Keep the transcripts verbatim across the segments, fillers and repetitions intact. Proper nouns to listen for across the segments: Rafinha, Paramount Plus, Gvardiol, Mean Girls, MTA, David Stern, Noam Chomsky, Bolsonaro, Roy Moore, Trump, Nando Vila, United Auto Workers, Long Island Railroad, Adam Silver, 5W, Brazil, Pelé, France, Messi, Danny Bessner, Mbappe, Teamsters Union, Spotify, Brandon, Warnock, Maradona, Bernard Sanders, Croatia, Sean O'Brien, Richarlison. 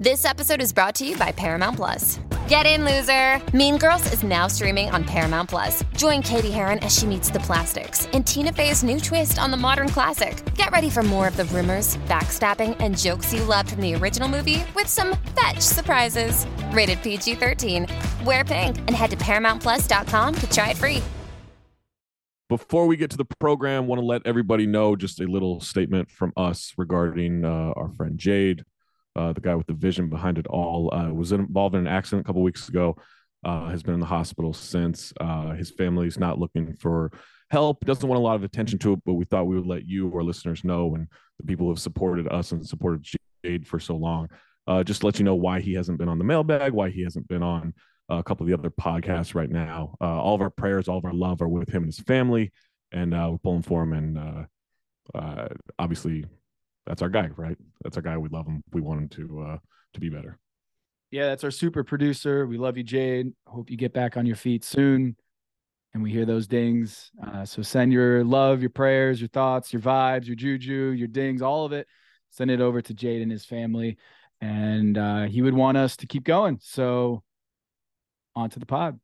This episode is brought to you by Paramount Plus. Get in, loser! Mean Girls is now streaming on Paramount Plus. Join Katie Heron as she meets the plastics in Tina Fey's new twist on the modern classic. Get ready for more of the rumors, backstabbing, and jokes you loved from the original movie with some fetch surprises. Rated P G thirteen. Wear pink and head to paramount plus dot com to try it free. Before we get to the program, I want to let everybody know just a little statement from us regarding uh, our friend Jade. Uh, the guy with the vision behind it all uh, was involved in an accident a couple weeks ago, uh, has been in the hospital since. Uh, his family's not looking for help, doesn't want a lot of attention to it, but we thought we would let you, our listeners, know, and the people who have supported us and supported Jade for so long. Uh, just to let you know why he hasn't been on the mailbag, why he hasn't been on a couple of the other podcasts right now. Uh, all of our prayers, all of our love are with him and his family, and uh, we're pulling for him, and uh, uh, obviously... That's our guy, right? That's our guy. We love him. We want him to uh, to be better. Yeah, that's our super producer. We love you, Jade. Hope you get back on your feet soon. And we hear those dings. Uh, so send your love, your prayers, your thoughts, your vibes, your juju, your dings, all of it. Send it over to Jade and his family. And uh, he would want us to keep going. So on to the pod.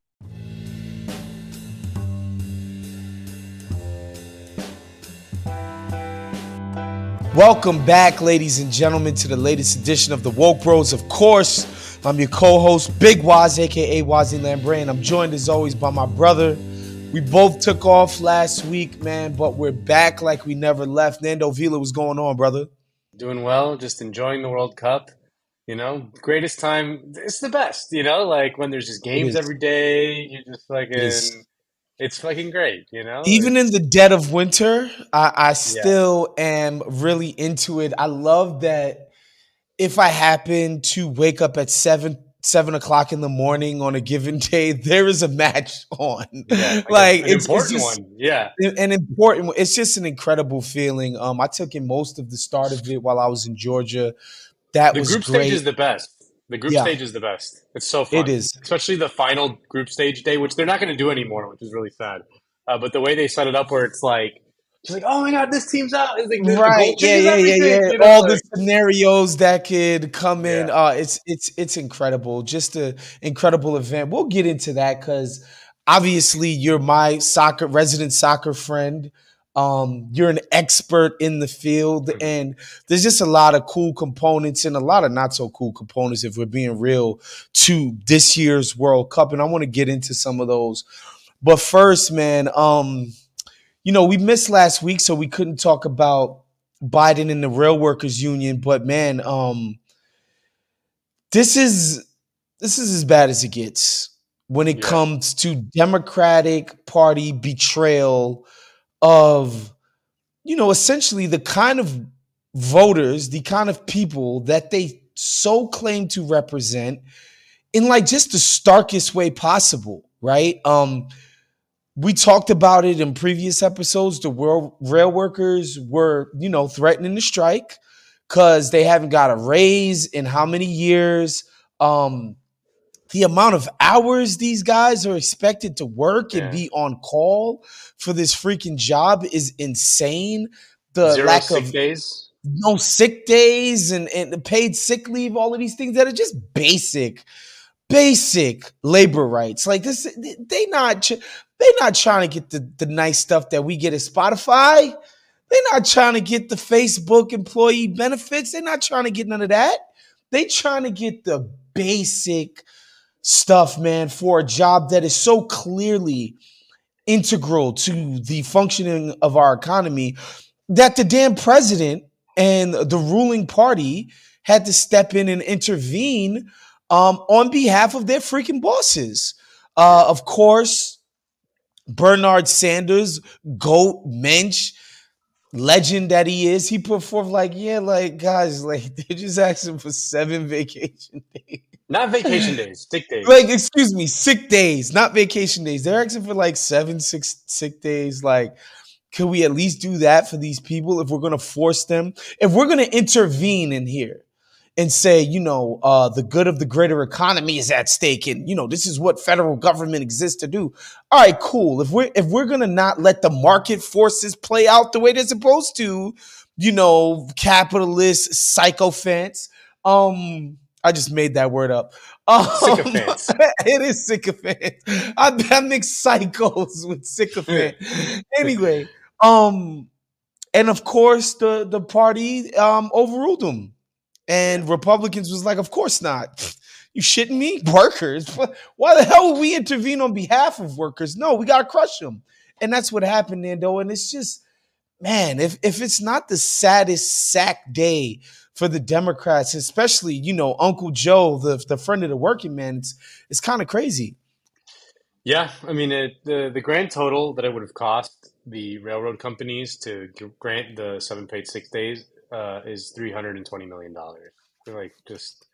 Welcome back, ladies and gentlemen, to the latest edition of The Woke Bros. Of course, I'm your co-host, Big Waz, a k a. Wazzy Lambre, and I'm joined, as always, by my brother. We both took off last week, man, but we're back like we never left. Nando Vila, what's going on, brother? Doing well, just enjoying the World Cup. You know, greatest time. It's the best, you know, like when there's just games every day, you're just like in... It's fucking great, you know? Even in the dead of winter, I, I still yeah. am really into it. I love that if I happen to wake up at seven seven o'clock in the morning on a given day, there is a match on. Yeah, like an it's, important it's just, one. Yeah. An important one. It's just an incredible feeling. Um, I took in most of the start of it while I was in Georgia. That the was great. The group stage is the best. The group yeah. stage is the best. It's so fun. It is. Especially the final group stage day, which they're not going to do anymore, which is really sad. Uh, but the way they set it up where it's like, it's like, oh my God, this team's out. It's like, right. Yeah, yeah, yeah, yeah, yeah. All the scenarios that could come in. Yeah. Uh, it's, it's, it's incredible. Just an incredible event. We'll get into that because obviously you're my soccer resident soccer friend. Um, you're an expert in the field, and there's just a lot of cool components and a lot of not so cool components, if we're being real, to this year's World Cup. And I want to get into some of those. But first, man, um, you know, we missed last week, so we couldn't talk about Biden and the Rail Workers Union. But man, um, this is this is as bad as it gets when it yeah. comes to Democratic Party betrayal of, you know, essentially the kind of voters, the kind of people that they so claim to represent in like just the starkest way possible, right? Um, we talked about it in previous episodes. The world, rail workers were, you know, threatening to strike because they haven't got a raise in how many years. Um, The amount of hours these guys are expected to work yeah. and be on call for this freaking job is insane. The Zero lack sick of days. no sick days and, and the paid sick leave, all of these things that are just basic, basic labor rights. Like this, they not they not trying to get the, the nice stuff that we get at Spotify. They're not trying to get the Facebook employee benefits. They're not trying to get none of that. They trying to get the basic stuff, man, for a job that is so clearly integral to the functioning of our economy that the damn president and the ruling party had to step in and intervene um, on behalf of their freaking bosses. Uh, of course, Bernard Sanders, GOAT, mensch, legend that he is, he put forth like, yeah, like, guys, like, they're just asking for seven vacation days. Not vacation days, sick days. Like, excuse me, sick days, not vacation days. They're asking for like seven, six sick days. Like, could we at least do that for these people if we're going to force them? If we're going to intervene in here and say, you know, uh, the good of the greater economy is at stake and, you know, this is what federal government exists to do. All right, cool. If we're, if we're going to not let the market forces play out the way they're supposed to, you know, capitalist, sycophants, um... I just made that word up. Um, sycophants. It is sycophant. I, I mix psychos with sycophant. Anyway, um, and of course the the party um overruled them, and Republicans was like, of course not. You shitting me? Workers? Why the hell would we intervene on behalf of workers? No, we gotta crush them, and that's what happened, Nando. And it's just, man, if if it's not the saddest sack day for the Democrats, especially, you know, Uncle Joe, the the friend of the working man, it's, it's kind of crazy. Yeah, I mean, it, the the grand total that it would have cost the railroad companies to grant the seven paid six days uh, is three hundred and twenty million dollars. Like, just,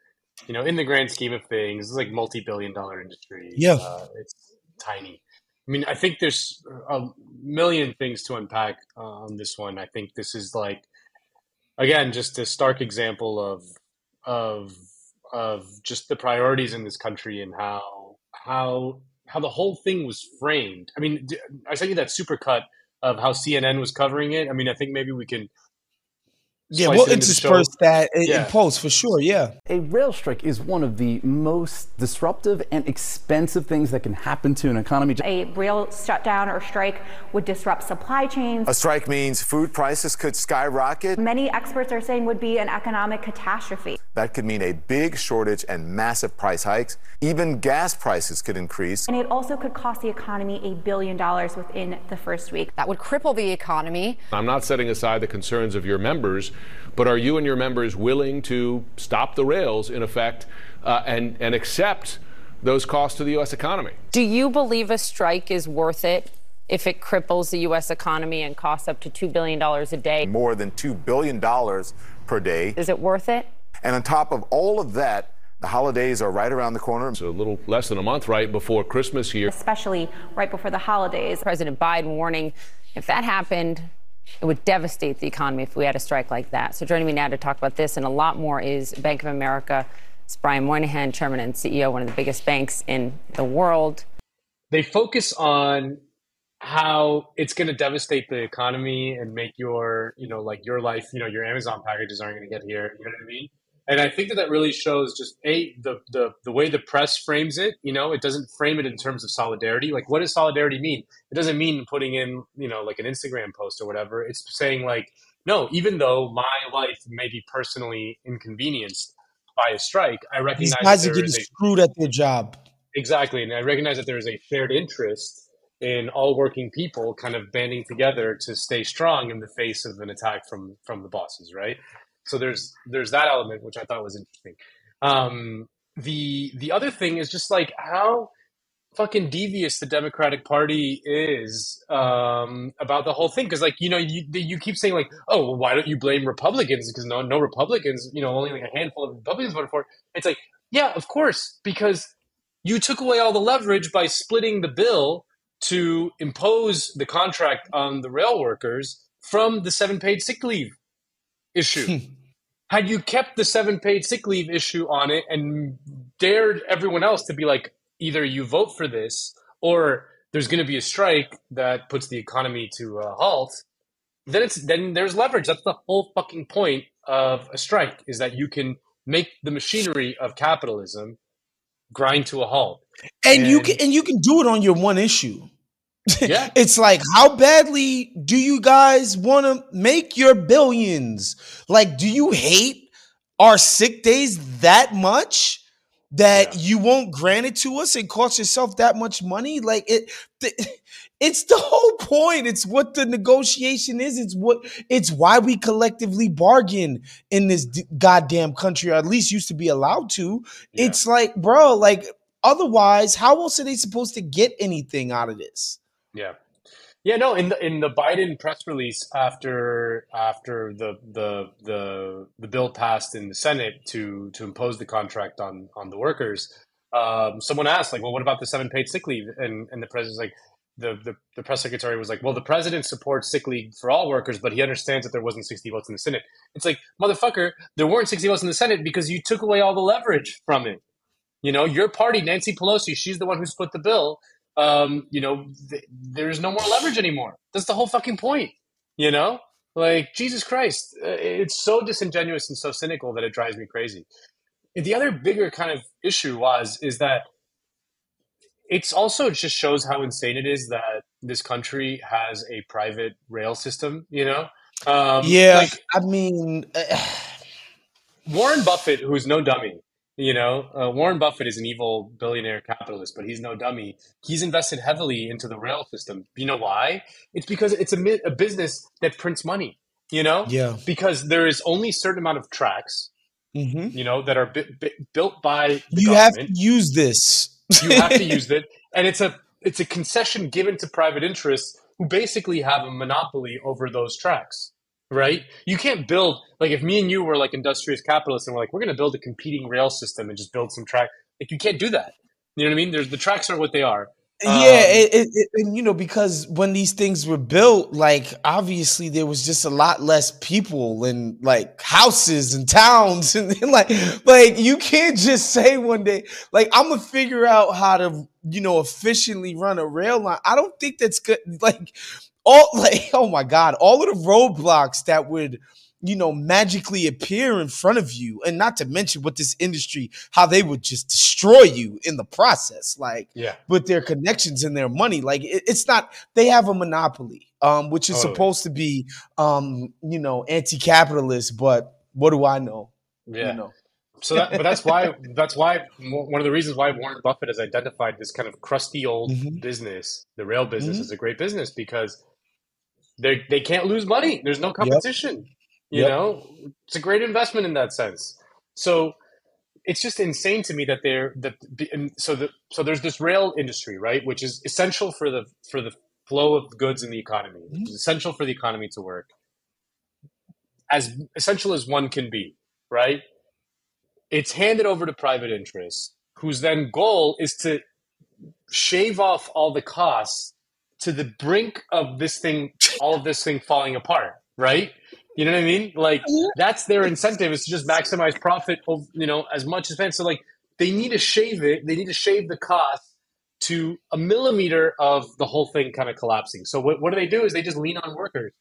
you know, in the grand scheme of things, it's like multi-billion dollar industry. Yeah, uh, it's tiny. I mean, I think there's a million things to unpack uh, on this one. I think this is like, again, just a stark example of of of just the priorities in this country and how how how the whole thing was framed. I mean, I sent you that supercut of how C N N was covering it. I mean, I think maybe we can. Yeah, we'll intersperse that in post for sure, yeah. A rail strike is one of the most disruptive and expensive things that can happen to an economy. A rail shutdown or strike would disrupt supply chains. A strike means food prices could skyrocket. Many experts are saying would be an economic catastrophe. That could mean a big shortage and massive price hikes. Even gas prices could increase. And it also could cost the economy a billion dollars within the first week. That would cripple the economy. I'm not setting aside the concerns of your members, but are you and your members willing to stop the rails, in effect, uh, and, and accept those costs to the U S economy? Do you believe a strike is worth it if it cripples the U S economy and costs up to two billion dollars a day? More than two billion dollars per day. Is it worth it? And on top of all of that, the holidays are right around the corner. It's a little less than a month right before Christmas here. Especially right before the holidays. President Biden warning if that happened, it would devastate the economy if we had a strike like that. So joining me now to talk about this and a lot more is Bank of America's Brian Moynihan, chairman and C E O, one of the biggest banks in the world. They focus on how it's going to devastate the economy and make your, you know, like your life, you know, your Amazon packages aren't going to get here. You know what I mean? And I think that that really shows just, A, the, the the way the press frames it. You know, it doesn't frame it in terms of solidarity. Like, what does solidarity mean? It doesn't mean putting in, you know, like an Instagram post or whatever. It's saying like, no, even though my life may be personally inconvenienced by a strike, I recognize These guys that are getting a, screwed at their job. Exactly. And I recognize that there is a shared interest in all working people kind of banding together to stay strong in the face of an attack from from the bosses, right? So there's there's that element, which I thought was interesting. Um, the the other thing is just like how fucking devious the Democratic Party is um, about the whole thing. Because like, you know, you, you keep saying like, oh, well, why don't you blame Republicans? Because no, no Republicans, you know, only like a handful of Republicans voted for it. It's like, yeah, of course, because you took away all the leverage by splitting the bill to impose the contract on the rail workers from the seven paid sick leave issue. Had you kept the seven paid sick leave issue on it and dared everyone else to be like, either you vote for this or there's going to be a strike that puts the economy to a halt, then it's then there's leverage. That's the whole fucking point of a strike, is that you can make the machinery of capitalism grind to a halt. And, and you can and you can do it on your one issue. Yeah. It's like, how badly do you guys want to make your billions? Like, do you hate our sick days that much that yeah. you won't grant it to us and cost yourself that much money? Like, it, it's the whole point. It's what the negotiation is. It's what it's why we collectively bargain in this goddamn country, or at least used to be allowed to. Yeah. It's like, bro, like, otherwise, how else are they supposed to get anything out of this? Yeah. Yeah, no, in the in the Biden press release after after the the the, the bill passed in the Senate to to impose the contract on on the workers, um, someone asked, like, well, what about the seven paid sick leave? And and the president's like, the, the, the press secretary was like, well, the president supports sick leave for all workers, but he understands that there wasn't sixty votes in the Senate. It's like, motherfucker, there weren't sixty votes in the Senate because you took away all the leverage from it. You know, your party, Nancy Pelosi, she's the one who split the bill. Um, you know, th- there's no more leverage anymore. That's the whole fucking point, you know? Like, Jesus Christ, it's so disingenuous and so cynical that it drives me crazy. The other bigger kind of issue was, is that it's also just shows how insane it is that this country has a private rail system, you know? Um, yeah, like, I mean... Uh... Warren Buffett, who's no dummy, you know, uh, Warren Buffett is an evil billionaire capitalist, but he's no dummy. He's invested heavily into the rail system. You know why? It's because it's a, a business that prints money, you know? Yeah. Because there is only a certain amount of tracks, mm-hmm. you know, that are bi- bi- built by the you government. You have to use this. You have to use it. And it's a it's a concession given to private interests who basically have a monopoly over those tracks. Right? You can't build, like, if me and you were like industrious capitalists and we're like, we're going to build a competing rail system and just build some track. Like, you can't do that. You know what I mean? There's, the tracks are what they are. Um, yeah. It, it, it, and, you know, because when these things were built, like, obviously there was just a lot less people and like houses and towns. And, and like, like, you can't just say one day, like, I'm going to figure out how to, you know, efficiently run a rail line. I don't think that's good. Like, All like, oh my God, all of the roadblocks that would, you know, magically appear in front of you, and not to mention what this industry, how they would just destroy you in the process, like, yeah. with their connections and their money. Like, it, it's not, they have a monopoly, um, which is totally. supposed to be, um, you know, anti-capitalist, but what do I know? Yeah. You know? So that, but that's why, that's why one of the reasons why Warren Buffett has identified this kind of crusty old mm-hmm. business, the rail business, mm-hmm. is a great business because They they can't lose money. There's no competition. Yep. You yep. know, it's a great investment in that sense. So it's just insane to me that they're that. So the so there's this rail industry, right, which is essential for the for the flow of goods in the economy. Mm-hmm. It's essential for the economy to work, as essential as one can be, right? It's handed over to private interests, whose then goal is to shave off all the costs to the brink of this thing, all of this thing falling apart, right? You know what I mean? Like, that's their incentive, is to just maximize profit, you know, as much as possible. So, like, they need to shave it. They need to shave the cost to a millimeter of the whole thing kind of collapsing. So what, what do they do is they just lean on workers.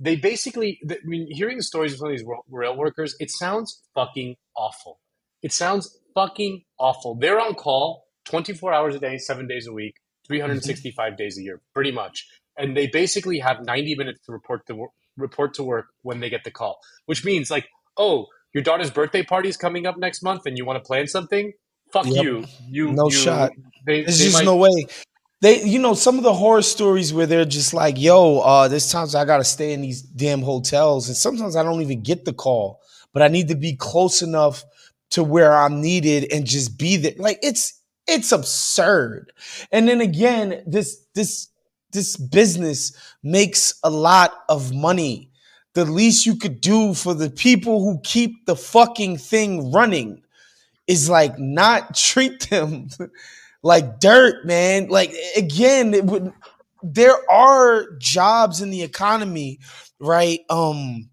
They basically, I mean, hearing the stories of some of these rail workers, it sounds fucking awful. It sounds fucking awful. They're on call twenty-four hours a day, seven days a week, three hundred sixty-five days a year, pretty much. And they basically have ninety minutes to report to wor- report to work when they get the call, which means like, oh, your daughter's birthday party is coming up next month and you want to plan something? Fuck yep. you. you. No you, shot. They, There's they just might- no way. They, you know, some of the horror stories where they're just like, yo, uh, there's times I got to stay in these damn hotels. And sometimes I don't even get the call, but I need to be close enough to where I'm needed and just be there. Like, it's, It's absurd. And then again, this this this business makes a lot of money. The least you could do for the people who keep the fucking thing running is like not treat them like dirt, man. Like, again, it would, there are jobs in the economy, right? Um,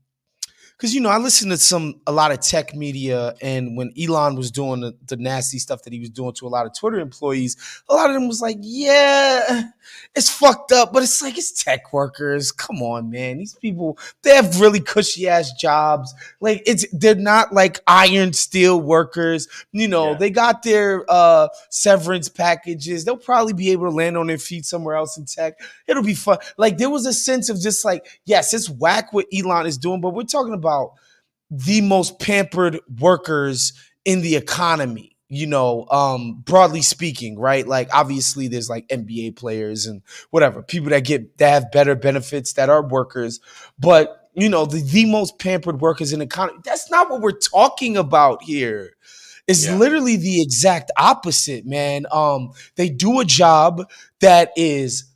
Because, you know, I listened to some a lot of tech media, and when Elon was doing the, the nasty stuff that he was doing to a lot of Twitter employees, a lot of them was like, yeah, it's fucked up. But it's like, it's tech workers. Come on, man. These people, they have really cushy ass jobs. Like, it's they're not like iron steel workers. You know, yeah. they got their uh, severance packages. They'll probably be able to land on their feet somewhere else in tech. It'll be fun. Like, there was a sense of just like, yes, it's whack what Elon is doing, but we're talking about about the most pampered workers in the economy, you know, um, broadly speaking, right? Like, obviously there's like N B A players and whatever, people that get, that have better benefits that are workers, but you know, the, the most pampered workers in the economy, that's not what we're talking about here. It's yeah. literally the exact opposite, man. Um, they do a job that is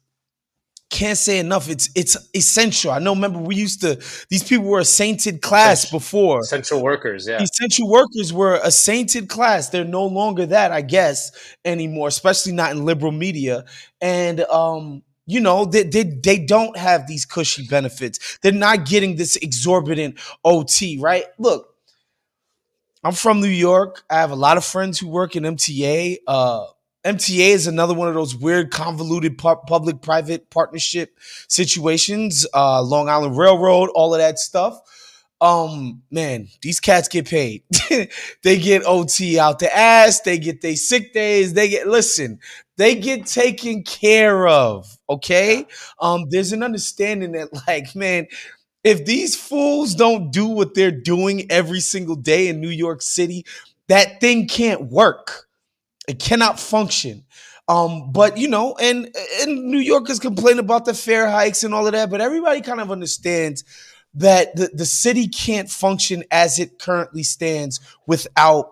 can't say enough. It's it's essential. I know, remember, we used to, these people were a sainted class essential, before. Essential workers, yeah. Essential workers were a sainted class. They're no longer that, I guess, anymore, especially not in liberal media. And, um, you know, they, they, they don't have these cushy benefits. They're not getting this exorbitant O T, right? Look, I'm from New York. I have a lot of friends who work in M T A, uh, M T A is another one of those weird, convoluted pu- public-private partnership situations, uh, Long Island Railroad, all of that stuff. Um, man, these cats get paid. They get O T out the ass. They get their sick days. They get, listen, they get taken care of. Okay. Um, there's an understanding that, like, man, if these fools don't do what they're doing every single day in New York City, that thing can't work. It cannot function. Um, but, you know, and, and New Yorkers complain about the fare hikes and all of that, but everybody kind of understands that the, the city can't function as it currently stands without,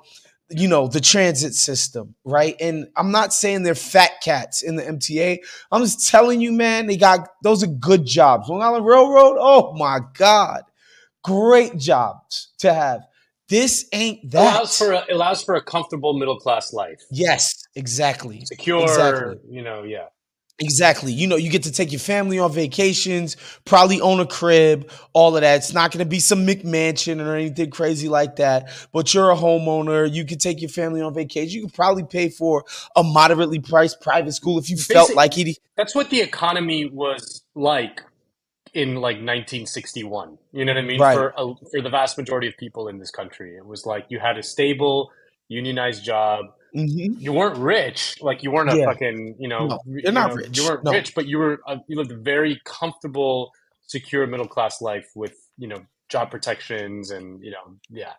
you know, the transit system, right? And I'm not saying they're fat cats in the M T A. I'm just telling you, man, they got, those are good jobs. Long Island Railroad, oh my God, great jobs to have. This ain't that. It allows for a, it allows for a comfortable middle-class life. Yes, exactly. Secure, exactly. You know, yeah. Exactly. You know, you get to take your family on vacations, probably own a crib, all of that. It's not going to be some McMansion or anything crazy like that, but you're a homeowner. You can take your family on vacation. You could probably pay for a moderately priced private school if you Basically, felt like it. That's what the economy was like in like nineteen sixty-one. You know what I mean? Right. For a, for the vast majority of people in this country, it was like you had a stable, unionized job. Mm-hmm. You weren't rich, like you weren't a yeah. fucking, you know, no, you're you not know, rich. You weren't no. rich, but you were a, you lived a very comfortable, secure middle class life with, you know, job protections and, you know, yeah,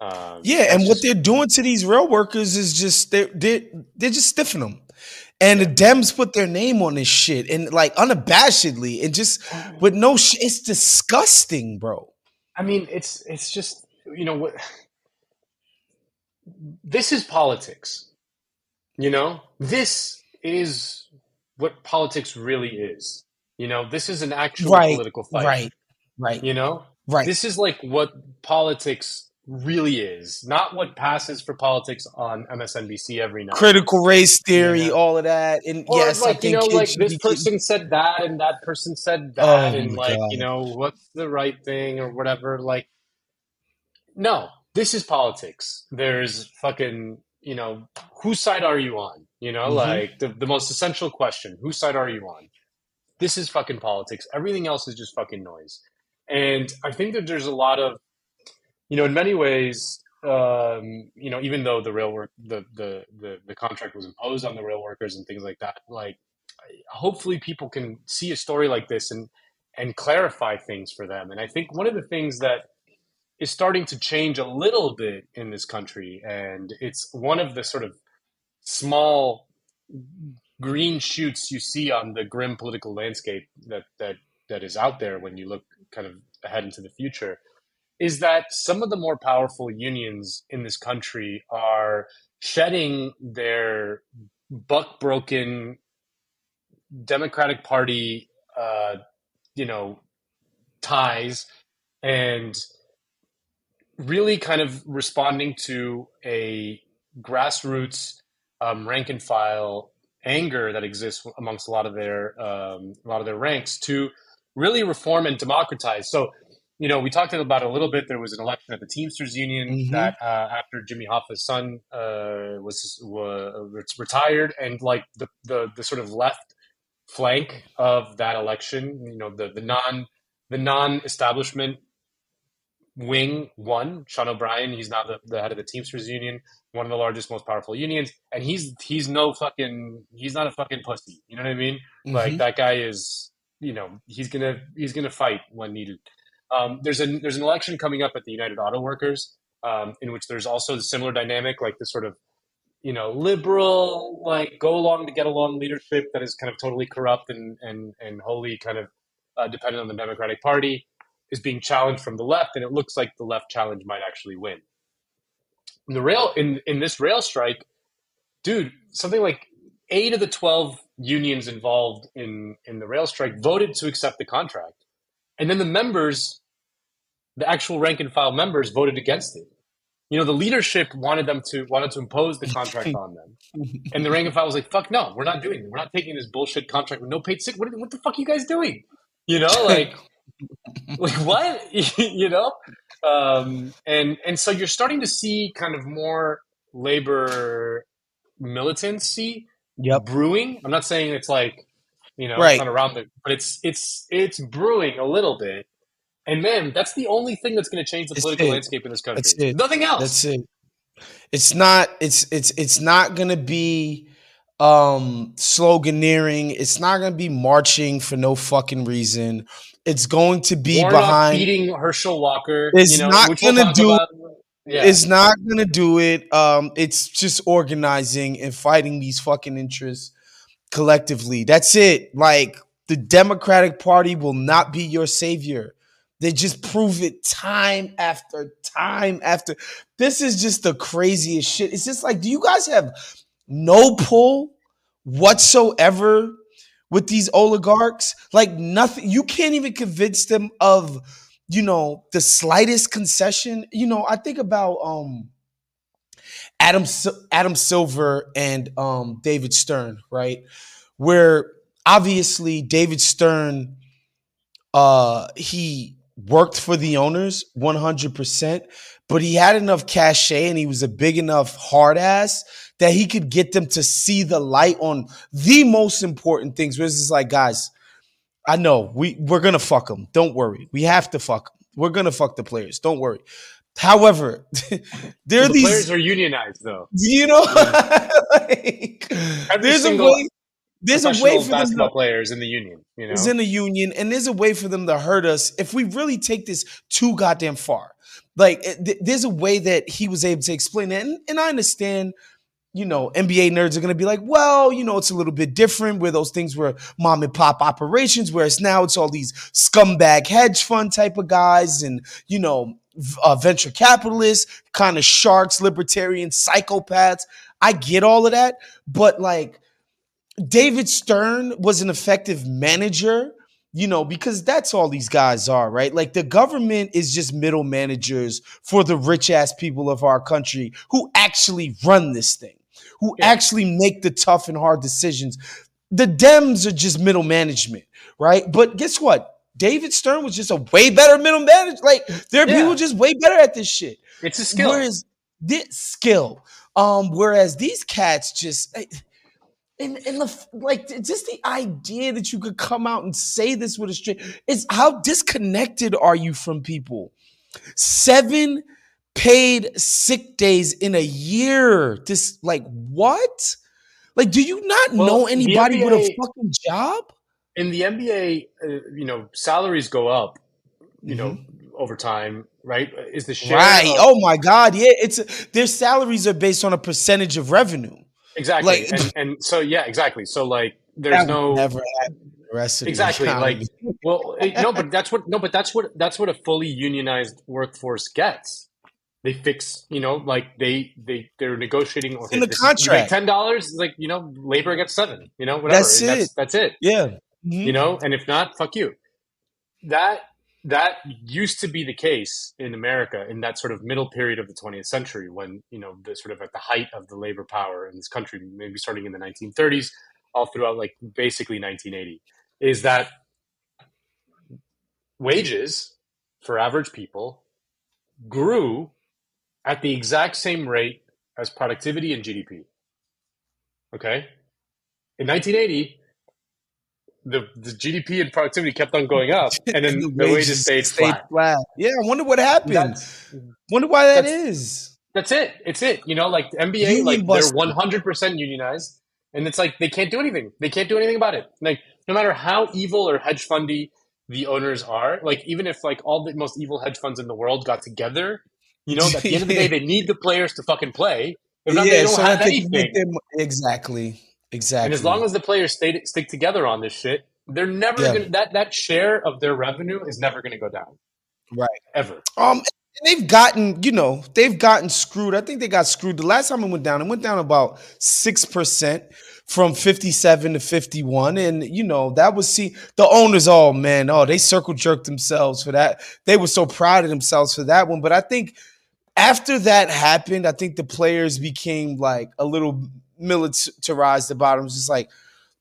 uh, yeah. And what just, they're doing to these rail workers is just they they they're just stiffing them, and yeah. the Dems put their name on this shit and like unabashedly and just with no sh- it's disgusting, bro. I mean, it's it's just you know what. This is politics, you know, this is what politics really is. You know, this is an actual right, political fight, right? Right. You know, right. This is like what politics really is, not what passes for politics on M S N B C every night. Critical race theory, you know? All of that. And or yes, like, I think you know, like this person said that and that person said that. Oh, and like, God. You know, what's the right thing or whatever? Like, no. This is politics. There's fucking, you know, whose side are you on? You know, mm-hmm. like the, the most essential question, whose side are you on? This is fucking politics. Everything else is just fucking noise. And I think that there's a lot of, you know, in many ways, um, you know, even though the rail work, the, the, the, the contract was imposed on the rail workers and things like that, like hopefully people can see a story like this and, and clarify things for them. And I think one of the things that is starting to change a little bit in this country. And it's one of the sort of small green shoots you see on the grim political landscape that, that, that is out there when you look kind of ahead into the future, is that some of the more powerful unions in this country are shedding their buck-broken Democratic Party, uh, you know, ties and really kind of responding to a grassroots um, rank and file anger that exists amongst a lot of their um, a lot of their ranks to really reform and democratize. So, you know, we talked about it a little bit. There was an election at the Teamsters Union mm-hmm. that uh, after Jimmy Hoffa's son uh, was, was retired, and like the, the the sort of left flank of that election, you know, the the non the non-establishment wing won. Sean O'Brien, he's now the, the head of the Teamsters Union, one of the largest, most powerful unions, and he's he's no fucking he's not a fucking pussy. You know what I mean? Mm-hmm. Like that guy is, you know, he's gonna he's gonna fight when needed. Um, there's a there's an election coming up at the United Auto Workers, um, in which there's also a similar dynamic, like this sort of, you know, liberal, like go along to get along leadership that is kind of totally corrupt and and and wholly kind of uh, dependent on the Democratic Party, is being challenged from the left, and it looks like the left challenge might actually win. In the rail in, in this rail strike, dude, something like eight of the twelve unions involved in, in the rail strike voted to accept the contract. And then the members, the actual rank and file members, voted against it. You know, the leadership wanted them to wanted to impose the contract on them. And the rank and file was like, fuck no, we're not doing it. We're not taking this bullshit contract with no paid sick. What, what the fuck are you guys doing? You know, like like what you know um and and so you're starting to see kind of more labor militancy yep. brewing. I'm not saying it's like, you know, right. it's not around there, but it's it's it's brewing a little bit, And man, that's the only thing that's going to change the political landscape in this country. That's it. Nothing else. That's it. It's not. It's it's it's not going to be um, sloganeering. It's not going to be marching for no fucking reason. It's going to be Warnock behind beating Herschel Walker. It's you know, not going to do. About, yeah. It's not going to do it. Um, it's just organizing and fighting these fucking interests collectively. That's it. Like, the Democratic Party will not be your savior. They just prove it time after time after. This is just the craziest shit. It's just like, do you guys have no pull whatsoever with these oligarchs? Like, nothing. You can't even convince them of, you know, the slightest concession. You know, I think about um, Adam Adam Silver and um, David Stern, right? Where obviously David Stern, uh, he worked for the owners one hundred percent, but he had enough cachet and he was a big enough hard ass that he could get them to see the light on the most important things. Where it's just like, guys, I know we, we're going to fuck them. Don't worry. We have to fuck them. We're going to fuck the players. Don't worry. However, there are the these players are unionized though. You know, yeah. Like, there's a way. There's a way for basketball them to, players in the union, you know, is in the union, and there's a way for them to hurt us if we really take this too goddamn far. Like, th- there's a way that he was able to explain that, and, and I understand, you know, N B A nerds are going to be like, well, you know, it's a little bit different where those things were mom and pop operations, whereas now it's all these scumbag hedge fund type of guys, and you know, uh, venture capitalists, kind of sharks, libertarians, psychopaths. I get all of that, but like, David Stern was an effective manager, you know, because that's all these guys are, right? Like, the government is just middle managers for the rich ass people of our country who actually run this thing, who yeah. actually make the tough and hard decisions. The Dems are just middle management, right? But guess what? David Stern was just a way better middle manager. Like, there are yeah. people just way better at this shit. It's a skill. Whereas this skill, um, whereas these cats just. And, and the, like, just the idea that you could come out and say this with a straight is how disconnected are you from people? Seven paid sick days in a year. This, like, what? Like, do you not well, know anybody N B A, with a fucking job? In the N B A, uh, you know, salaries go up, you mm-hmm. know, over time, right? Is the share right? Of- oh my God, yeah. It's a, their salaries are based on a percentage of revenue. Exactly, like, and, and so yeah, exactly. So like, there's no never the exactly like well, no, but that's what no, but that's what that's what a fully unionized workforce gets. They fix, you know, like they they they're negotiating okay, in the this, contract. Like ten dollars, like you know, labor gets seven, you know, whatever. That's it. That's, that's it. Yeah, mm-hmm. You know, and if not, fuck you. That that used to be the case in America in that sort of middle period of the twentieth century when, you know, the sort of at the height of the labor power in this country, maybe starting in the nineteen thirties, all throughout like basically nineteen eighty, is that wages for average people grew at the exact same rate as productivity and G D P. Okay? In nineteen eighty... The, the G D P and productivity kept on going up, and then and the, the wages stayed, stayed flat. flat. Yeah, I wonder what happened. That's, wonder why that that's, is. That's it. It's it. You know, like the N B A, Union like they're one hundred percent unionized, and it's like they can't do anything. They can't do anything about it. Like no matter how evil or hedge fundy the owners are, like even if like all the most evil hedge funds in the world got together, you know, at the end of the day, they need the players to fucking play. If not, yeah, they don't so have anything. Them, exactly. Exactly. And as long as the players stay, stick together on this shit, they're never yeah. gonna, that that share of their revenue is never going to go down, right? Ever. Um, they've gotten you know they've gotten screwed. I think they got screwed. The last time it went down, it went down about six percent from fifty-seven to fifty-one, and you know that was see the owners. Oh man, oh they circle jerked themselves for that. They were so proud of themselves for that one. But I think after that happened, I think the players became like a little. Militarized the bottoms. It's like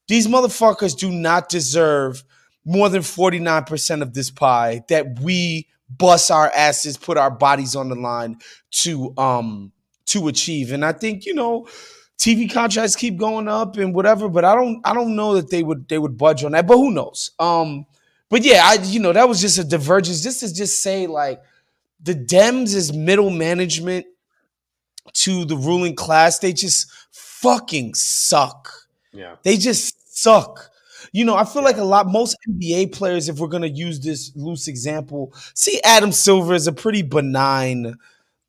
these motherfuckers do not deserve more than forty-nine percent of this pie that we bust our asses, put our bodies on the line to um to achieve. And I think you know T V contracts keep going up and whatever, but I don't I don't know that they would they would budge on that. But who knows? Um, But yeah, I you know, that was just a divergence. This is just say like the Dems is middle management to the ruling class. They just fucking suck. Yeah. They just suck. You know, I feel yeah. like a lot, most N B A players, if we're going to use this loose example, see Adam Silver is a pretty benign,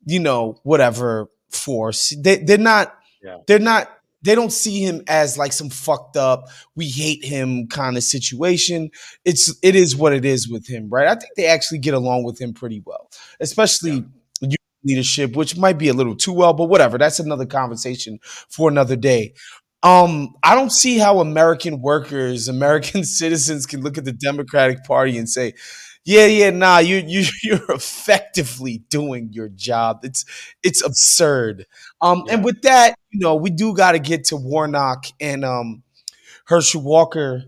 you know, whatever force. They, they're not, yeah. they're not, they don't see him as like some fucked up, we hate him kind of situation. It's, it is what it is with him, right? I think they actually get along with him pretty well, especially yeah. leadership, which might be a little too well, but whatever. That's another conversation for another day. Um, I don't see how American workers, American citizens can look at the Democratic Party and say, yeah, yeah, nah, you, you, you're effectively doing your job. It's it's absurd. Um, yeah. And with that, you know, we do got to get to Warnock and um, Herschel Walker,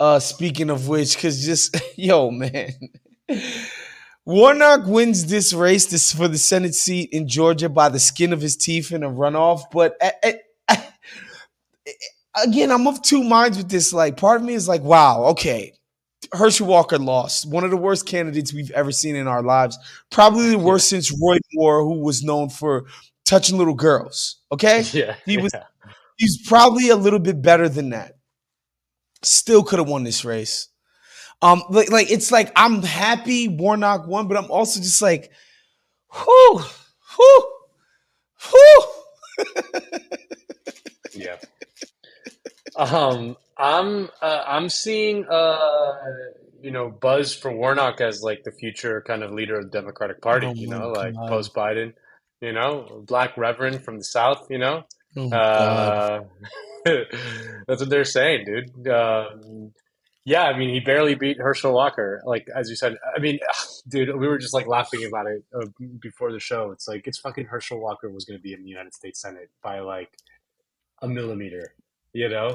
uh, speaking of which, because just, yo, man. Warnock wins this race this for the Senate seat in Georgia by the skin of his teeth in a runoff. But I, I, I, again, I'm of two minds with this. Like, part of me is like, wow, okay, Herschel Walker lost. One of the worst candidates we've ever seen in our lives. Probably the worst yeah. since Roy Moore, who was known for touching little girls. Okay? Yeah. He was, yeah. he's probably a little bit better than that. Still could have won this race. Um, like, like it's like I'm happy Warnock won, but I'm also just like, whoo, whoo, whoo. yeah. Um, I'm uh, I'm seeing uh, you know, buzz for Warnock as like the future kind of leader of the Democratic Party. Oh, you know, like post Biden. You know, Black Reverend from the South. You know, oh, uh, that's what they're saying, dude. Uh, Yeah, I mean, he barely beat Herschel Walker. Like, as you said, I mean, dude, we were just like laughing about it uh, before the show. It's like, it's fucking Herschel Walker was going to be in the United States Senate by like a millimeter, you know?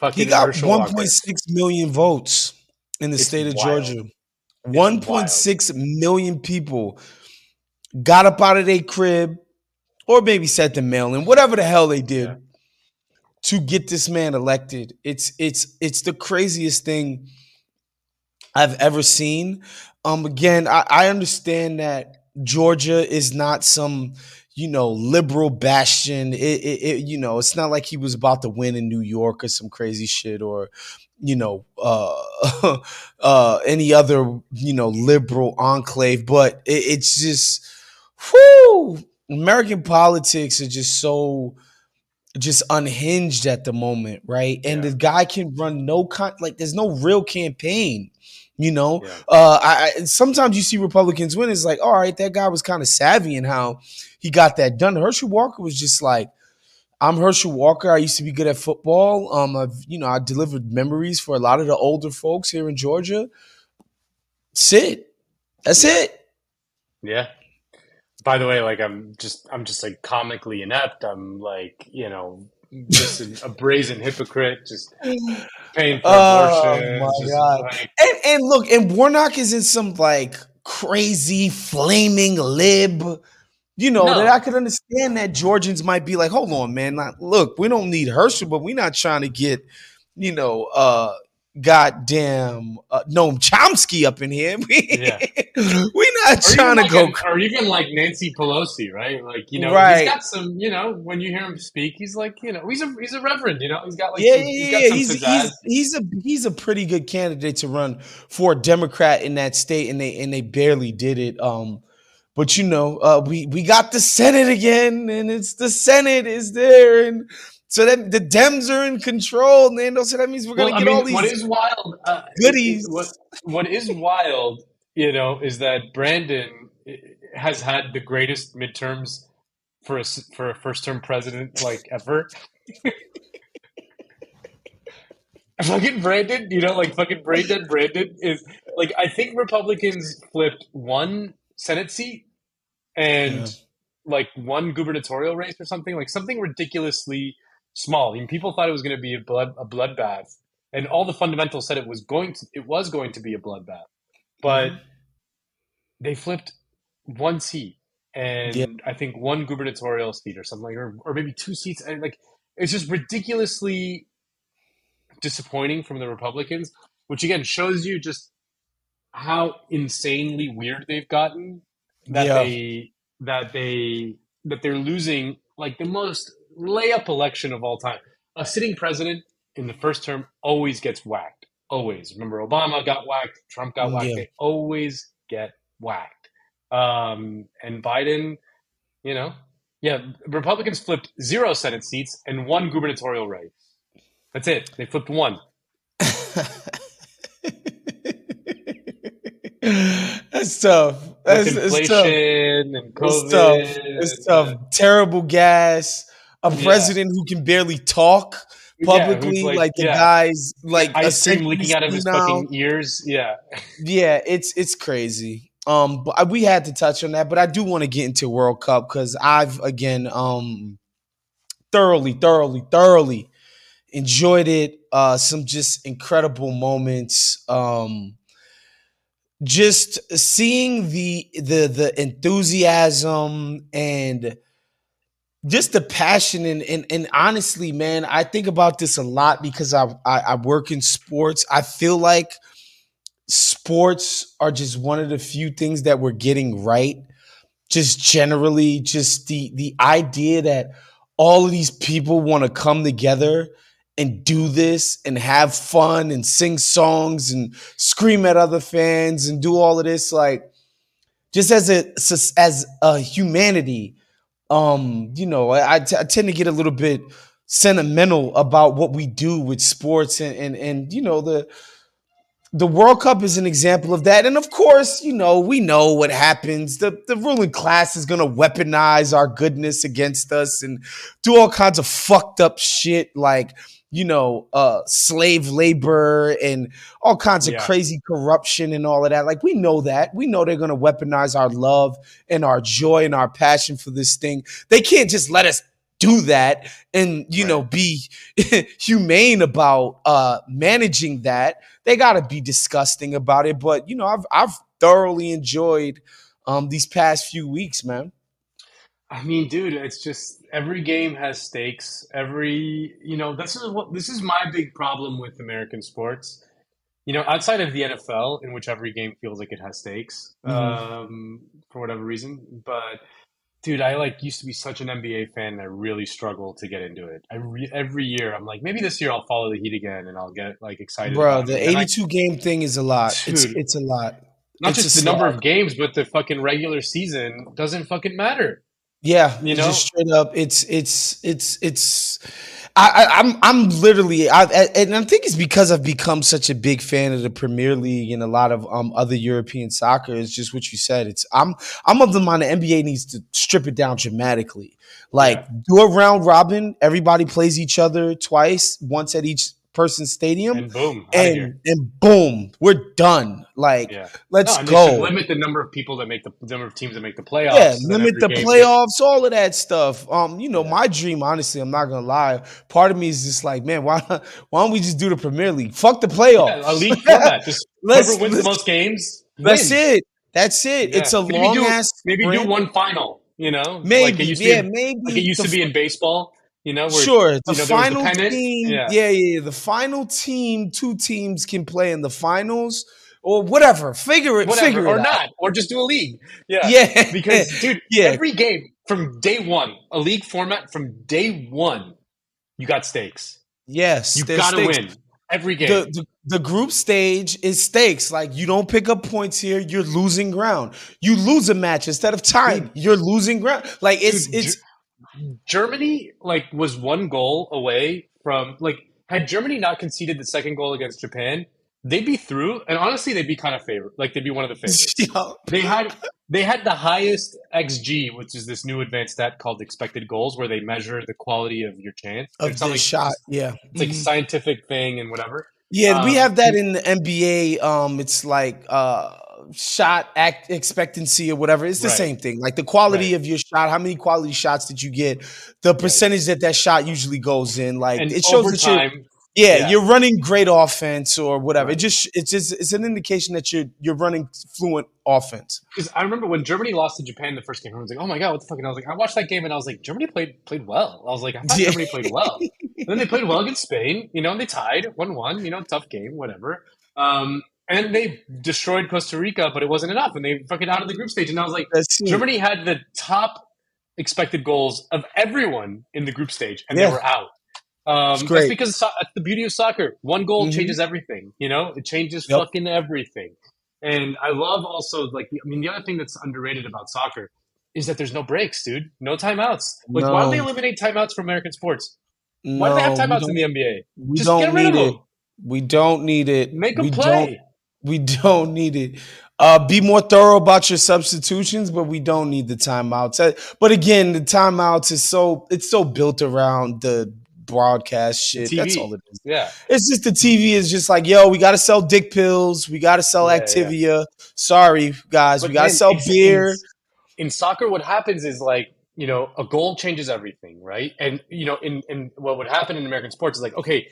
Fucking he got one point six million votes in the it's state of wild. Georgia. one point six million people got up out of their crib or maybe sat the mail in, whatever the hell they did. Yeah. To get this man elected, it's it's it's the craziest thing I've ever seen. Um, again, I, I understand that Georgia is not some, you know, liberal bastion. It, it, it you know, it's not like he was about to win in New York or some crazy shit, or you know, uh, uh, any other you know liberal enclave. But it, it's just, whew, American politics are just so. Just unhinged at the moment, right? And yeah. the guy can run no con like there's no real campaign, you know. Yeah. Uh, I, I sometimes you see Republicans win. It's like, all right, that guy was kind of savvy in how he got that done. Herschel Walker was just like, I'm Herschel Walker. I used to be good at football. Um, I've you know I delivered memories for a lot of the older folks here in Georgia. That's it. That's yeah. it. Yeah. By the way, like I'm just, I'm just like comically inept. I'm like, you know, just an, a brazen hypocrite, just paying for abortion. Oh my god! Like, and and look, and Warnock isn't some like crazy flaming lib, you know. No. That I could understand that Georgians might be like, hold on, man. Like, look, we don't need Herschel, but we're not trying to get, you know, uh, goddamn uh, Noam Chomsky up in here. yeah. We're not or trying to like go, a, or even like Nancy Pelosi, right? Like you know, right. he's got some. You know, when you hear him speak, he's like, you know, he's a he's a reverend. You know, he's got like yeah, some, yeah, he's, got yeah. Some he's, he's he's a he's a pretty good candidate to run for a Democrat in that state, and they and they barely did it. Um, but you know, uh, we we got the Senate again, and it's the Senate is there, and so that the Dems are in control, Nando. So that means we're gonna well, get I mean, all these what is wild uh, goodies. What what is wild. You know, is that Brandon has had the greatest midterms for a, for a first-term president, like, ever. Fucking Brandon, you know, like, fucking Brandon, Brandon is, like, I think Republicans flipped one Senate seat and, yeah. like, one gubernatorial race or something, like, something ridiculously small. I mean, people thought it was going to be a blood a bloodbath, and all the fundamentals said it was going to, it was going to be a bloodbath. But they flipped one seat and yeah. I think one gubernatorial seat or something, like, or, or maybe two seats. And like, it's just ridiculously disappointing from the Republicans, which again shows you just how insanely weird they've gotten that yeah. they that they that they're losing like the most layup election of all time. A sitting president in the first term always gets whacked. Always. Remember, Obama got whacked. Trump got whacked. Yeah. They always get whacked. Um, and Biden, you know, yeah, Republicans flipped zero Senate seats and one gubernatorial race. That's it. They flipped one. That's tough. That's, With inflation it's tough. And COVID. It's tough. It's tough. Yeah. Terrible gas. A president yeah. who can barely talk publicly, yeah, like, like the yeah. guy's like ice cream leaking out of his now. fucking ears. Yeah, yeah, it's it's crazy. Um, but we had to touch on that, but I do want to get into World Cup because I've again um thoroughly, thoroughly, thoroughly enjoyed it. Uh, some just incredible moments. Um, just seeing the the the enthusiasm and. Just the passion and, and and honestly, man, I think about this a lot because I, I I work in sports. I feel like sports are just one of the few things that we're getting right. Just generally, just the the idea that all of these people want to come together and do this and have fun and sing songs and scream at other fans and do all of this, like just as a as a humanity. Um, you know, I, I, t- I tend to get a little bit sentimental about what we do with sports, and, and and you know the the World Cup is an example of that. And of course, you know, we know what happens. The the ruling class is gonna weaponize our goodness against us and do all kinds of fucked up shit, like you know, uh, slave labor and all kinds yeah. of crazy corruption and all of that. Like, we know that. We know they're going to weaponize our love and our joy and our passion for this thing. They can't just let us do that and, you right. know, be humane about uh, managing that. They got to be disgusting about it. But, you know, I've, I've thoroughly enjoyed um, these past few weeks, man. I mean, dude, it's just every game has stakes. Every, you know, this is what this is my big problem with American sports. You know, outside of the N F L, in which every game feels like it has stakes, mm-hmm. um, for whatever reason. But, dude, I like used to be such an N B A fan, and I really struggle to get into it. I re- every year, I'm like, maybe this year I'll follow the Heat again, and I'll get like excited. Bro, the eighty-two I, game thing is a lot. Dude, it's it's a lot. Not it's just the number of games, but the fucking regular season doesn't fucking matter. Yeah, you know, just straight up, it's it's it's it's. I, I, I'm I'm literally, I, I, and I think it's because I've become such a big fan of the Premier League and a lot of um other European soccer. It's just what you said. It's I'm I'm of the mind the N B A needs to strip it down dramatically. Like yeah. do a round robin, everybody plays each other twice, once at each person's stadium, and boom, and, and boom, we're done. Like, yeah. let's no, I mean, go. Limit the number of people that make the, the number of teams that make the playoffs. Yeah, limit the playoffs, gets- all of that stuff. Um, you know, yeah. my dream, honestly, I'm not gonna lie. Part of me is just like, man, why, why don't we just do the Premier League? Fuck the playoffs. Yeah, a league format. Just whoever wins the most games. That's wins. it. That's it. Yeah. It's a maybe long do, ass. Maybe sprint. do one final. You know, maybe like yeah, in, maybe like it used to be in baseball. You know, where, sure. The you know, final the team, yeah. yeah, yeah. The final team, two teams can play in the finals or whatever. Figure it, whatever, figure or it not, out. Or just do a league. Yeah, yeah. Because, dude, yeah. every game from day one, a league format from day one, you got stakes. Yes, you gotta stakes. win every game. The, the, the group stage is stakes. Like, you don't pick up points here, you're losing ground. You lose a match instead of time, dude. You're losing ground. Like it's dude, it's. Germany, like, was one goal away from, like, had Germany not conceded the second goal against Japan, they'd be through, and honestly, they'd be kind of favored. Like, they'd be one of the favorites. Yeah. They had they had the highest X G, which is this new advanced stat called expected goals, where they measure the quality of your chance. Of it's the like, shot, yeah. It's like mm-hmm. a scientific thing and whatever. Yeah, um, we have that in the N B A. Um, it's like... uh shot act expectancy or whatever. It's the right. same thing. Like the quality right. of your shot, how many quality shots did you get? The percentage right. that that shot usually goes in. Like and it shows that you're, yeah, yeah, you're running great offense or whatever. Right. It just, it's just, it's an indication that you're, you're running fluent offense. Because I remember when Germany lost to Japan the first game, I was like, oh my God, what the fuck? And I was like, I watched that game and I was like, Germany played, played well. I was like, I thought yeah. Germany played well. And then they played well against Spain, you know, and they tied one one, you know, tough game, whatever. Um, And they destroyed Costa Rica, but it wasn't enough. And they fucking out of the group stage. And I was like, Germany had the top expected goals of everyone in the group stage, and yeah. they were out. Um, that's because so- that's the beauty of soccer. One goal mm-hmm. changes everything, you know? It changes yep. fucking everything. And I love also, like, I mean, the other thing that's underrated about soccer is that there's no breaks, dude. No timeouts. Like, no. why don't they eliminate timeouts from American sports? No, why do they have timeouts in the N B A? We Just don't get rid need of them. It. We don't need it. Make them we play. Don't- We don't need it. Uh, be more thorough about your substitutions, but we don't need the timeouts. But again, the timeouts is so it's so built around the broadcast shit. T V. That's all it is. Yeah, it's just the T V is just like, yo, we gotta sell dick pills, we gotta sell yeah, Activia. Yeah. Sorry guys, but we gotta then, sell beer. In, in soccer, what happens is like, you know, a goal changes everything, right? And you know, in in what would happen in American sports is like, okay,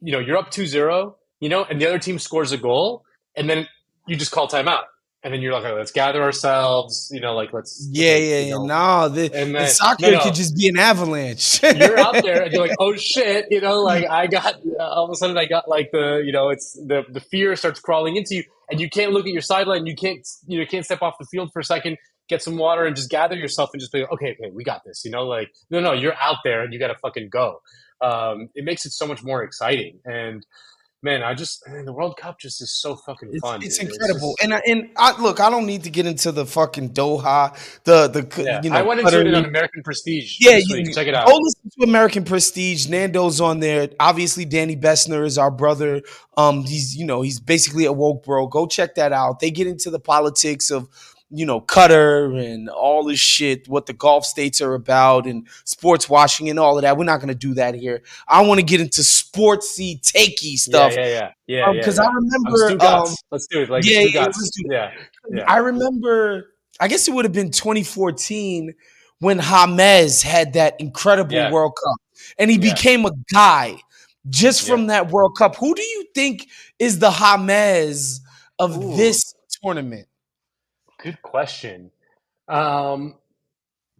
you know, you're up two zero, you know, and the other team scores a goal. And then you just call timeout. And then you're like, oh, let's gather ourselves, you know, like let's. Yeah, let's, yeah, yeah. Know. No, the, then, the soccer you know, could just be an avalanche. You're out there and you're like, oh shit, you know, like I got, uh, all of a sudden I got like the, you know, it's the, the fear starts crawling into you and you can't look at your sideline. You can't, you know, can't step off the field for a second, get some water and just gather yourself and just be like, okay, okay, we got this, you know, like, no, no, you're out there and you got to fucking go. Um, it makes it so much more exciting. And, Man, I just man, the World Cup just is so fucking fun. It's, it's incredible, it's just, and I, and I, look, I don't need to get into the fucking Doha, the the yeah, you know. I went into it on American Prestige. Yeah, you can check it out. Go listen to American Prestige. Nando's on there. Obviously, Danny Bessner is our brother. Um, he's you know he's basically a woke bro. Go check that out. They get into the politics of, you know, Qatar and all this shit, what the Gulf states are about and sports washing and all of that. We're not going to do that here. I want to get into sportsy, takey stuff. Yeah, yeah, yeah. Because yeah, um, yeah, yeah. I remember. Um, let's do it. Like, yeah, yeah, let's do it. Yeah, yeah. I remember, I guess it would have been twenty fourteen when James had that incredible yeah. World Cup and he yeah. became a guy just from yeah. that World Cup. Who do you think is the James of Ooh. This tournament? Good question. Um,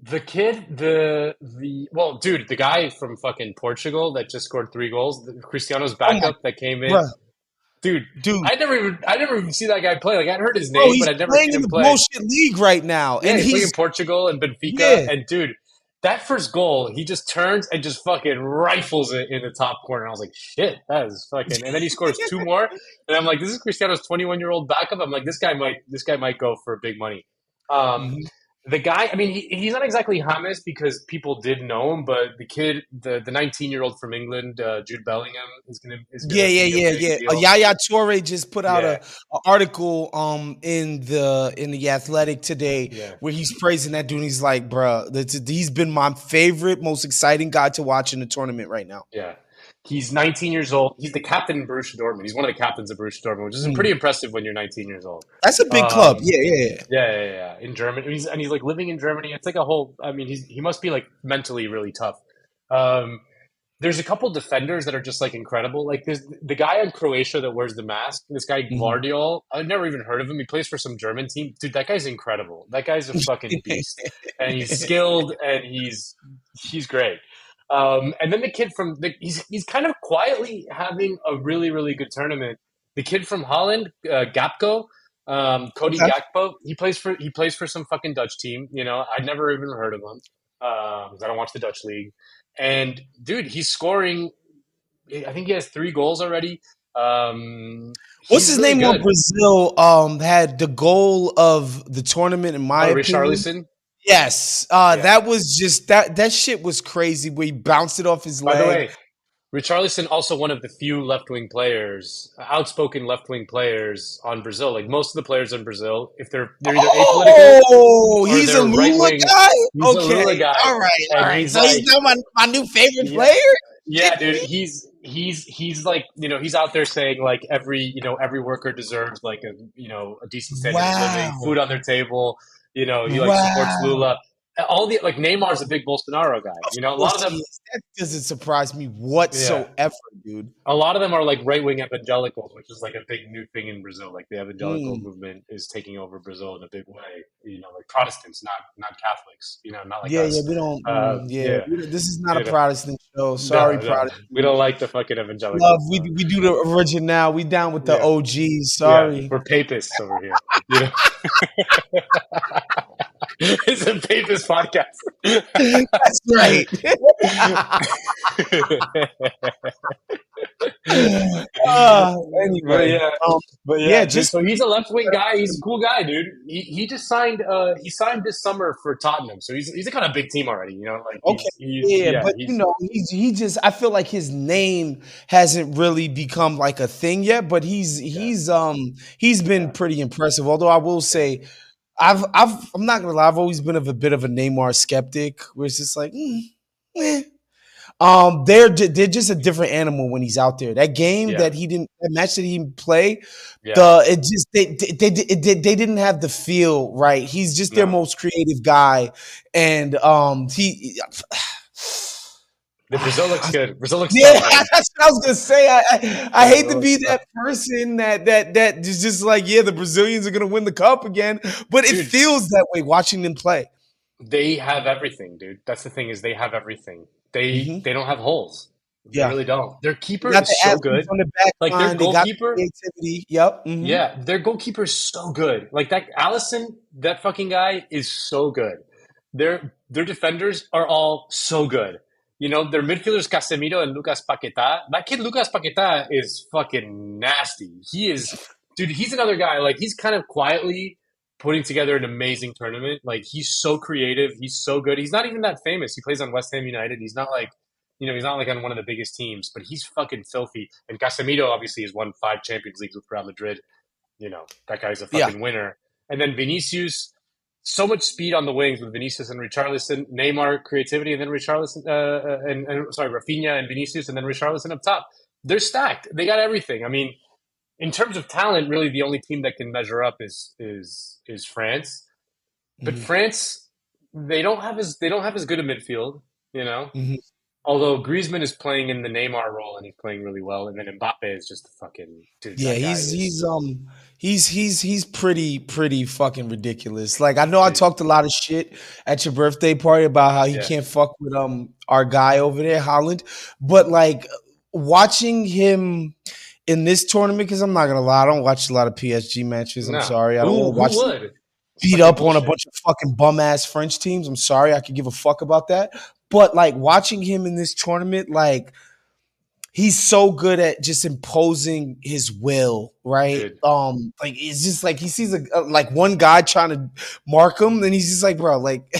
the kid, the the well, dude, the guy from fucking Portugal that just scored three goals, the, Cristiano's backup oh that came in, bruh. dude, dude. I never even I never even see that guy play. Like I'd heard his name, oh, but I'd never seen him play. He's playing in the bullshit league right now, yeah, and he's, he's playing Portugal and Benfica. Yeah. And dude, that first goal, he just turns and just fucking rifles it in the top corner. And I was like, shit, that is fucking. And then he scores two more, and I'm like, this is Cristiano's twenty-one-year-old backup. I'm like, this guy might, this guy might go for big money. Um, the guy, I mean, he, he's not exactly James because people did know him, but the kid, the the nineteen-year-old from England, uh, Jude Bellingham, is gonna. Is gonna yeah, yeah, yeah, yeah. Uh, Yaya Toure just put out yeah. a, a article um in the in the Athletic today yeah. where he's praising that dude. He's like, bro, he's been my favorite, most exciting guy to watch in the tournament right now. Yeah, he's nineteen years old. He's the captain in Borussia Dortmund. He's one of the captains of Borussia Dortmund, which is mm. pretty impressive when you're nineteen years old. That's a big um, club. Yeah, yeah, yeah. Yeah, yeah, yeah. In Germany. He's, and he's like living in Germany. It's like a whole, I mean, he's, he must be like mentally really tough. Um, there's a couple defenders that are just like incredible. Like there's the guy in Croatia that wears the mask, this guy mm-hmm. Gvardiol. I've never even heard of him. He plays for some German team. Dude, that guy's incredible. That guy's a fucking beast. And he's skilled and he's he's great. Um, and then the kid from the, he's he's kind of quietly having a really really good tournament. The kid from Holland, uh, Gakpo, um, Cody okay. Gakpo. He plays for he plays for some fucking Dutch team. You know, I'd never even heard of him because uh, I don't watch the Dutch league. And dude, he's scoring. I think he has three goals already. Um, What's his really name? Good. When Brazil um, had the goal of the tournament in my oh, opinion. Richarlison. Yes, uh, yeah. that was just that. That shit was crazy. We bounced it off his leg. By the way, Richarlison also one of the few left wing players, outspoken left wing players on Brazil. Like most of the players in Brazil, if they're they're either apolitical. Oh, or he's they're a Lula right-wing. Guy. He's okay, a Lula guy. All right, all right. He's so like, he's now my, my new favorite yeah. player. Yeah, dude, he's he's he's like, you know, he's out there saying like every you know every worker deserves like a you know a decent standard wow. of living, food on their table. You know, he like wow. supports Lula. all the like Neymar's a big Bolsonaro guy. You know, a lot of them. That doesn't surprise me whatsoever, yeah. dude. A lot of them are like right-wing evangelicals, which is like a big new thing in Brazil. Like the evangelical mm. movement is taking over Brazil in a big way. You know, like Protestants, not not Catholics. You know, not like yeah, us. yeah. We don't. Uh, yeah, yeah. We don't, this is not yeah. a Protestant show. Sorry, no, no. Protestant. We don't like the fucking evangelicals. Love, we we do the original. We down with the yeah. O Gs. Sorry, yeah, we're papists over here. You know? It's a Papist podcast. That's right. uh, anyway, but yeah, um, but yeah, yeah just, so he's a left wing guy. He's a cool guy, dude. He he just signed. Uh, he signed this summer for Tottenham, so he's he's a kind of big team already. You know, like okay, he's, he's, yeah, yeah, but you know, he's, he just. I feel like his name hasn't really become like a thing yet, but he's yeah. he's um he's been yeah. pretty impressive. Although I will say. I've, I've, I'm not gonna lie. I've always been of a bit of a Neymar skeptic, where it's just like, mm, eh. um, they're they're just a different animal when he's out there. That game yeah. that he didn't, that match that he didn't play, yeah. the it just they they, they they they didn't have the feel right. He's just their no. most creative guy, and um, he. The Brazil looks good. Brazil looks yeah, good. That's what I was gonna say. I I, I hate to be that person that that that is just like, yeah, the Brazilians are gonna win the cup again, but dude, it feels that way watching them play. They have everything, dude. That's the thing is they have everything. They mm-hmm. they don't have holes. They yeah. really don't. Their keeper is so good. The like their line, goalkeeper, the yep. Mm-hmm. Yeah, their goalkeeper is so good. Like that Allison, that fucking guy is so good. Their their defenders are all so good. You know, their midfielders, Casemiro and Lucas Paqueta. That kid, Lucas Paqueta, is fucking nasty. He is, dude, he's another guy. Like, he's kind of quietly putting together an amazing tournament. Like, he's so creative. He's so good. He's not even that famous. He plays on West Ham United. He's not like, you know, he's not like on one of the biggest teams, but he's fucking filthy. And Casemiro, obviously, has won five Champions Leagues with Real Madrid. You know, that guy's a fucking yeah. winner. And then Vinicius. So much speed on the wings with Vinicius and Richarlison, Neymar creativity, and then Richarlison uh, and, and sorry Rafinha and Vinicius, and then Richarlison up top. They're stacked. They got everything. I mean, in terms of talent, really the only team that can measure up is is is France. But mm-hmm. France, they don't have as they don't have as good a midfield, you know. Mm-hmm. Although Griezmann is playing in the Neymar role and he's playing really well, and then Mbappe is just a fucking dude. Yeah, he's is. he's um he's he's he's pretty pretty fucking ridiculous. Like I know I talked a lot of shit at your birthday party about how he yeah. can't fuck with um our guy over there, Haaland, but like watching him in this tournament, because I'm not gonna lie, I don't watch a lot of P S G matches. I'm nah. sorry, I don't Ooh, watch. Who would? Them beat up bullshit. on a bunch of fucking bum ass French teams. I'm sorry, I could give a fuck about that. But, like, watching him in this tournament, like, he's so good at just imposing his will, right? Dude. Um, Like, it's just like he sees, a, a, like, one guy trying to mark him, and he's just like, bro, like,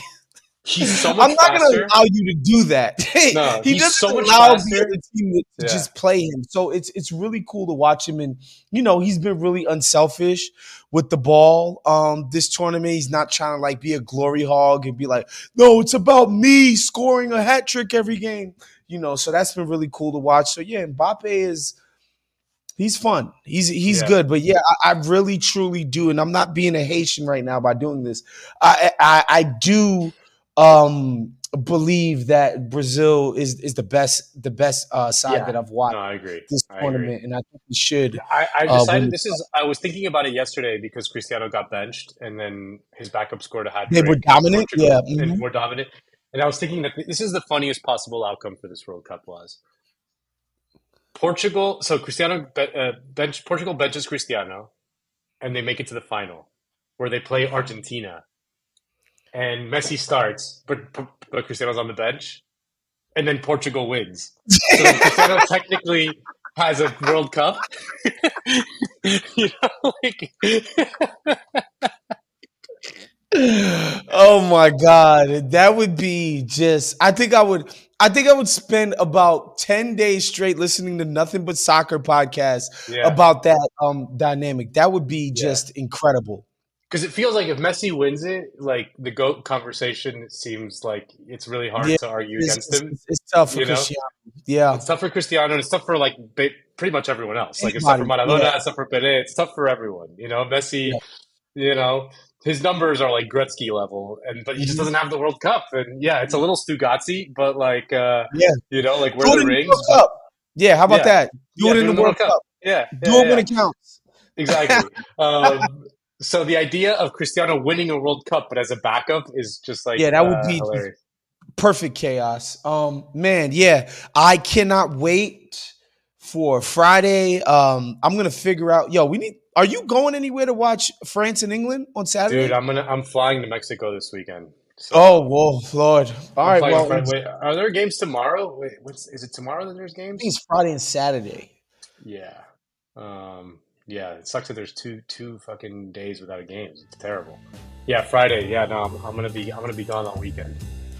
he's so much I'm not going to allow you to do that. No, he doesn't so allow the other team to yeah. just play him. So it's it's really cool to watch him. And, you know, he's been really unselfish with the ball. Um, this tournament, he's not trying to, like, be a glory hog and be like, no, it's about me scoring a hat trick every game. You know, so that's been really cool to watch. So, yeah, Mbappe is – he's fun. He's he's yeah. good. But, yeah, I, I really, truly do. And I'm not being a Haitian right now by doing this. I I, I do – Um, believe that Brazil is is the best the best uh, side yeah. that I've watched. No, I agree. This I tournament, agree. and I think we should. I, I decided uh, this is. I was thinking about it yesterday because Cristiano got benched, and then his backup scored a hat trick. They were dominant, yeah, mm-hmm. and more dominant. And I was thinking that this is the funniest possible outcome for this World Cup was Portugal. So Cristiano uh, bench Portugal benches Cristiano, and they make it to the final where they play Argentina. And Messi starts, but, but Cristiano's on the bench, and then Portugal wins. So Cristiano technically has a World Cup. You know, like oh my God, that would be just. I think I would. I think I would spend about ten days straight listening to nothing but soccer podcasts yeah. about that um, dynamic. That would be just yeah. incredible. Because it feels like if Messi wins it, like the GOAT conversation seems like it's really hard yeah, to argue it's, against him. It's, it's tough for you know? Cristiano. Yeah. It's tough for Cristiano and it's tough for like ba- pretty much everyone else. Like it's tough for Maradona, yeah. it's tough for Pelé, it's tough for everyone. You know, Messi, yeah. you know, his numbers are like Gretzky level, and but he just doesn't have the World Cup. And yeah, it's a little Stugazzi, but like, uh, yeah, you know, like where the rings. But, yeah, how about yeah. that? Do yeah, it in the, the World Cup. Cup. Yeah, yeah, do yeah, it yeah. when it counts. Exactly. um, so the idea of Cristiano winning a World Cup, but as a backup, is just like yeah, that would uh, be hilarious. Perfect chaos. Um, man, yeah, I cannot wait for Friday. Um, I'm gonna figure out. Yo, we need. Are you going anywhere to watch France and England on Saturday? Dude, I'm gonna I'm flying to Mexico this weekend. So. Oh, whoa, Lord! All I'm right, well, Friday. Wait, are there games tomorrow? Wait, what's is it tomorrow that there's games? I think it's Friday and Saturday. Yeah, um, yeah. It sucks that there's two two fucking days without a game. It's terrible. Yeah, Friday. Yeah, no, I'm, I'm gonna be I'm gonna be gone all weekend.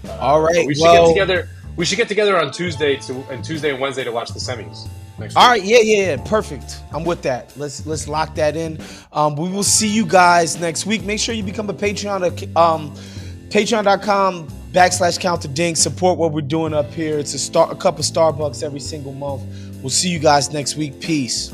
Uh, all right, we should well, get together. We should get together on Tuesday to and Tuesday and Wednesday to watch the semis. Next All week. right, yeah, yeah, yeah, perfect. I'm with that. Let's let's lock that in. Um, we will see you guys next week. Make sure you become a Patreon. Um, Patreon.com backslash counter ding. Support what we're doing up here. It's a star, a cup of Starbucks every single month. We'll see you guys next week. Peace.